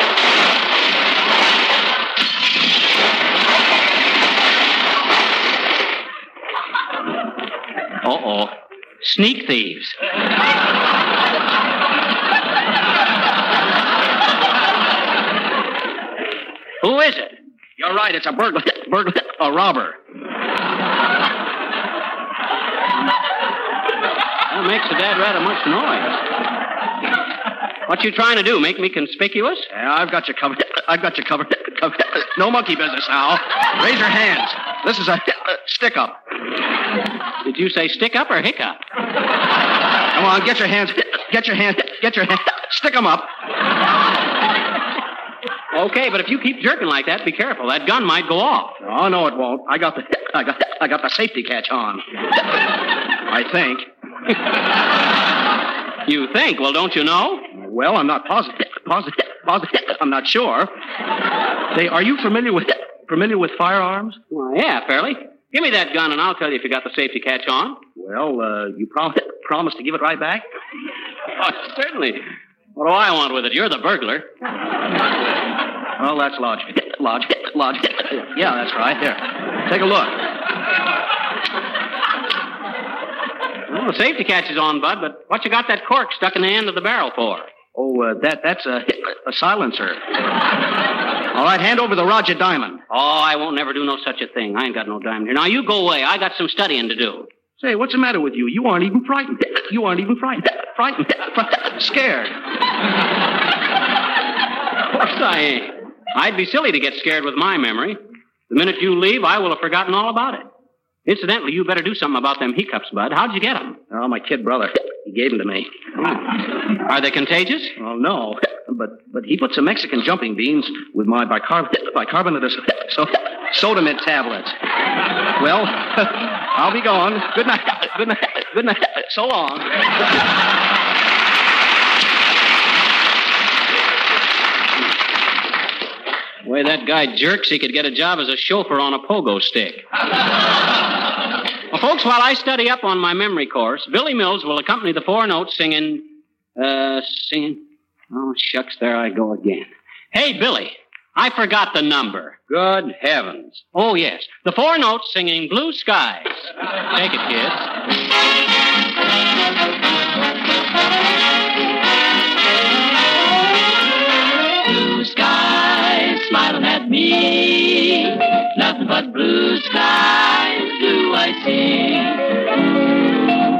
Uh-oh. Sneak thieves. Who is it? You're right, it's a burglar, a robber. That makes the dad rather much noise. What you trying to do, make me conspicuous? Yeah, I've got you covered. I've got you covered. No monkey business now. Raise your hands. This is a stick-up. Did you say stick-up or hiccup? Come on, get your hands, stick them up. Okay, but if you keep jerking like that, be careful. That gun might go off. Oh, no, it won't. I got the safety catch on. I think. You think? Well, don't you know? Well, I'm not positive. I'm not sure. Say, are you familiar with firearms? Well, yeah, fairly. Give me that gun, and I'll tell you if you got the safety catch on. Well, you promised to give it right back? Oh, certainly. What do I want with it? You're the burglar. Well, that's lodge. Yeah, that's right. Here, take a look. Well, the safety catch is on, Bud, but what you got that cork stuck in the end of the barrel for? Oh, that's a silencer. All right, hand over the Roger Diamond. Oh, I won't never do no such a thing. I ain't got no diamond here. Now, you go away. I got some studying to do. Say, what's the matter with you? You aren't even frightened. Frightened. Scared. Of course I ain't. I'd be silly to get scared with my memory. The minute you leave, I will have forgotten all about it. Incidentally, you better do something about them hiccups, Bud. How'd you get them? Oh, my kid brother. He gave them to me. Oh. Are they contagious? Well, no. But he put some Mexican jumping beans with my bicarbonate of soda mint tablets. Well, I'll be gone. Good night. Good night. Good night. So long. The way that guy jerks, he could get a job as a chauffeur on a pogo stick. Well, folks, while I study up on my memory course, Billy Mills will accompany the Four Notes singing... Oh, shucks, there I go again. Hey, Billy, I forgot the number. Good heavens. Oh, yes. The Four Notes singing Blue Skies. Take it, kids. Blue skies smiling at me. Nothing but blue skies do I see.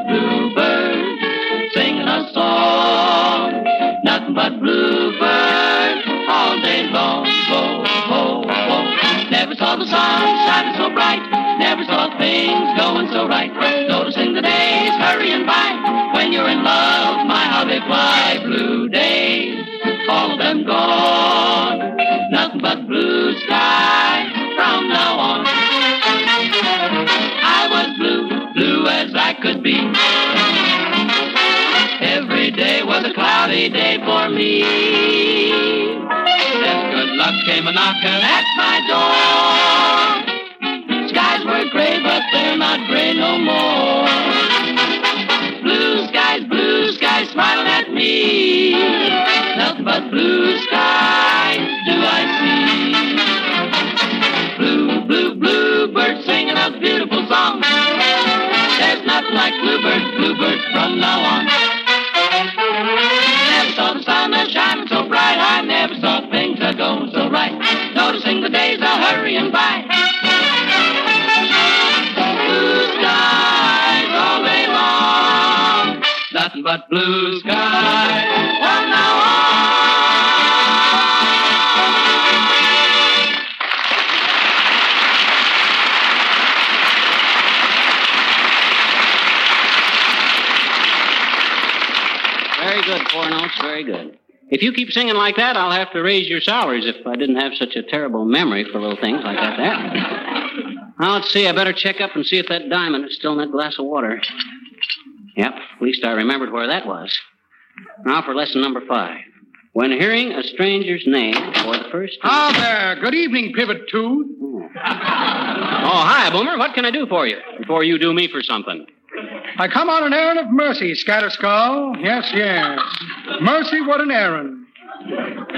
Blue birds singing a song. Nothing but bluebirds all day long. Whoa, whoa, whoa. Never saw the sun shining so bright. Never saw things going so right. Noticing the days hurrying by. When you're in love, my how they fly. Blue days, all of them gone. Nothing but blue skies from now on. I was blue, blue as I could be. Every day was a cloudy day for me. Then good luck came a knocking at my door. Skies were gray, but they're not gray no more. Blue skies smiling at me. Nothing but blue skies do I see. Blue, blue, blue birds singing a beautiful song. There's nothing like bluebirds, bluebirds from now on. Never saw the sun a shining so bright. I never saw things a go so right. Noticing the days a hurrying by. Blue skies all day long. Nothing but blue skies from now on. Good, Four Notes, very good. If you keep singing like that, I'll have to raise your salaries if I didn't have such a terrible memory for little things like that. Now, let's see. I better check up and see if that diamond is still in that glass of water. Yep, at least I remembered where that was. Now for lesson number 5. When hearing a stranger's name for the first time... Oh, there. Good evening, Pivot 2. Oh, hi, Boomer. What can I do for you before you do me for something? I come on an errand of mercy, Scatterskull. Yes, yes. Mercy, what an errand.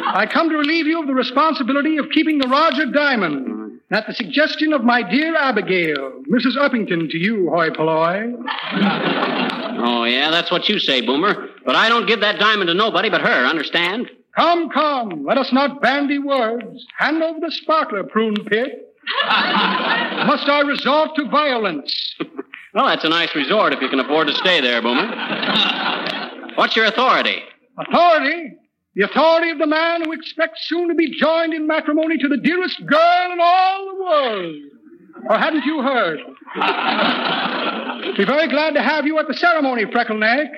I come to relieve you of the responsibility of keeping the Roger Diamond at the suggestion of my dear Abigail, Mrs. Uppington, to you, hoi polloi. Oh, yeah, that's what you say, Boomer. But I don't give that diamond to nobody but her, understand? Come, come, let us not bandy words. Hand over the sparkler, prune pit. Must I resort to violence? Well, that's a nice resort if you can afford to stay there, Boomer. What's your authority? Authority? The authority of the man who expects soon to be joined in matrimony to the dearest girl in all the world. Or hadn't you heard? Be very glad to have you at the ceremony, Freckleneck.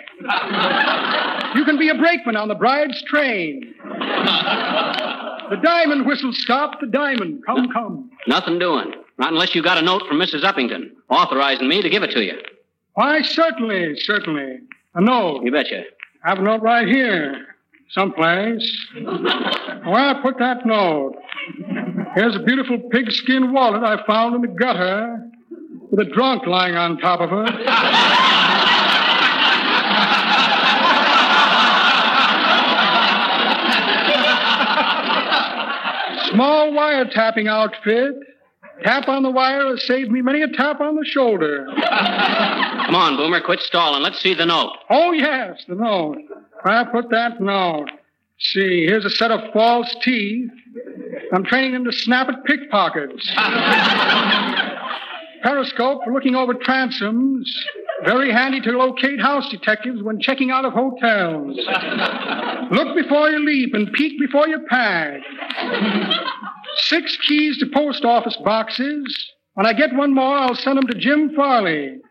You can be a brakeman on the bride's train. The diamond whistle stopped. The diamond. Come, come. Nothing doing. Not unless you got a note from Mrs. Uppington authorizing me to give it to you. Why, certainly, certainly. A note. You betcha. I have a note right here, someplace. Where I put that note? Here's a beautiful pigskin wallet I found in the gutter with a drunk lying on top of her. Small wiretapping outfit. Tap on the wire has saved me many a tap on the shoulder. Come on, Boomer, quit stalling. Let's see the note. Oh, yes, the note. I put that note. See, here's a set of false teeth. I'm training them to snap at pickpockets. Periscope for looking over transoms. Very handy to locate house detectives when checking out of hotels. Look before you leap and peek before you pack. 6 keys to post office boxes. When I get one more, I'll send them to Jim Farley.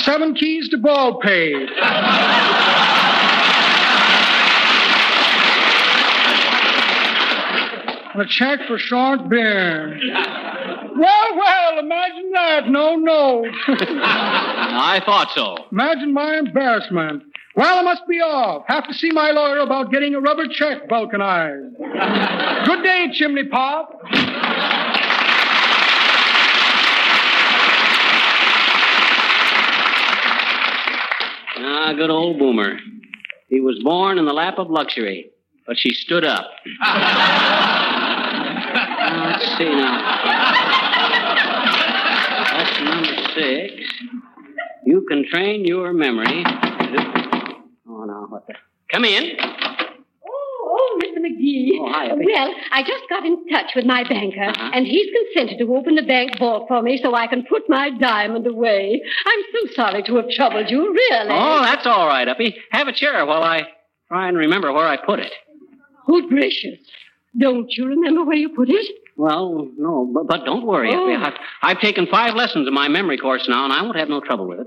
7 keys to ball page. A check for short beer. Well, imagine that. No. I thought so. Imagine my embarrassment. Well, I must be off. Have to see my lawyer about getting a rubber check vulcanized. Good day, Chimney Pop. Ah, good old Boomer. He was born in the lap of luxury, but she stood up. Let's see now. That's number 6. You can train your memory. Oh, now, what the... Come in. Oh, Mr. McGee. Oh, hi, Abby. Well, I just got in touch with my banker, and he's consented to open the bank vault for me so I can put my diamond away. I'm so sorry to have troubled you, really. Oh, that's all right, Uppy. Have a chair while I try and remember where I put it. Good gracious. Don't you remember where you put it? Well, no, but don't worry, Uppy. I've taken 5 lessons in my memory course now, and I won't have no trouble with it.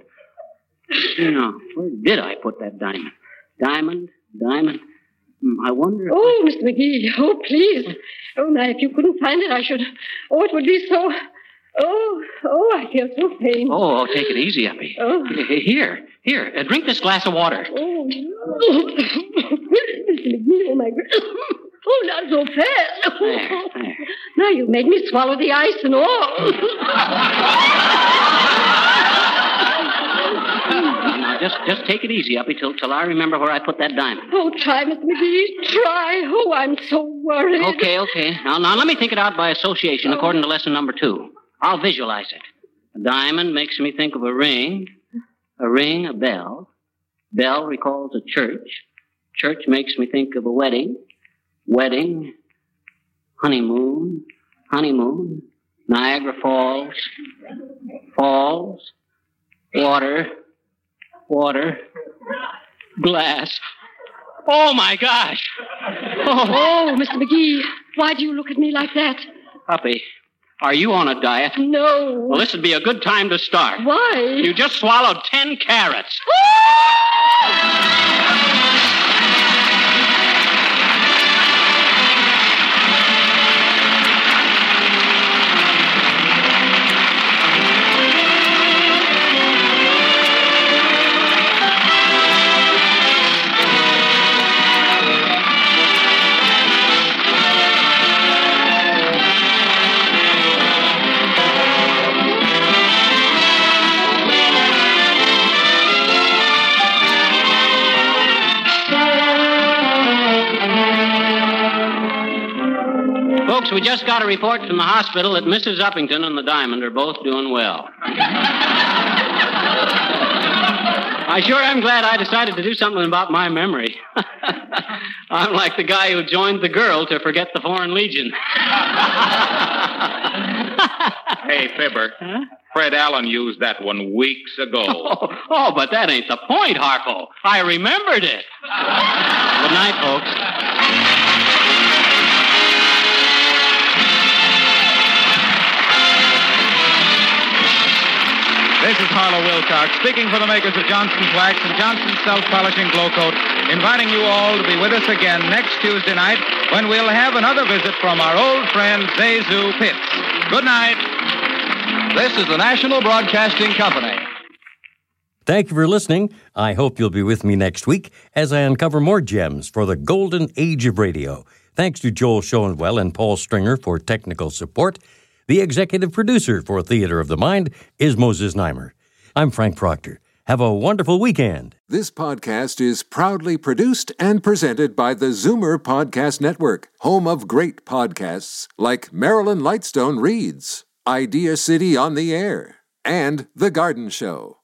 You know, where did I put that diamond? Diamond. I wonder if... Oh, Mr. McGee, oh, please. Oh, now, if you couldn't find it, I should... Oh, it would be so... Oh, I feel so faint. Oh, take it easy, Uppy. Oh. Here, drink this glass of water. Oh, no. Mr. McGee, oh, my goodness. Oh, not so fast. There. Now you made me swallow the ice and all. Now, just take it easy, Uppy, till I remember where I put that diamond. Oh, try, Mr. McGee, try. Oh, I'm so worried. Okay. Now, let me think it out by association according to lesson number 2. I'll visualize it. A diamond makes me think of a ring, a bell. Bell recalls a church. Church makes me think of a wedding, honeymoon, Niagara Falls, water, glass. Oh, my gosh. Oh, Mr. McGee, why do you look at me like that? Uppy, are you on a diet? No. Well, this would be a good time to start. Why? You just swallowed 10 carrots. We just got a report from the hospital that Mrs. Uppington and the diamond are both doing well. I sure am glad I decided to do something about my memory. I'm like the guy who joined the girl to forget the Foreign Legion. Hey, Fibber. Huh? Fred Allen used that one weeks ago. Oh, but that ain't the point, Harpo. I remembered it. Good night, folks. This is Harlow Wilcox, speaking for the makers of Johnson's Wax and Johnson's Self-Polishing Glow Coat, inviting you all to be with us again next Tuesday night when we'll have another visit from our old friend, Zazu Pitts. Good night. This is the National Broadcasting Company. Thank you for listening. I hope you'll be with me next week as I uncover more gems for the golden age of radio. Thanks to Joel Schoenwell and Paul Stringer for technical support. The executive producer for Theater of the Mind is Moses Neimer. I'm Frank Proctor. Have a wonderful weekend. This podcast is proudly produced and presented by the Zoomer Podcast Network, home of great podcasts like Marilyn Lightstone Reads, Idea City on the Air, and The Garden Show.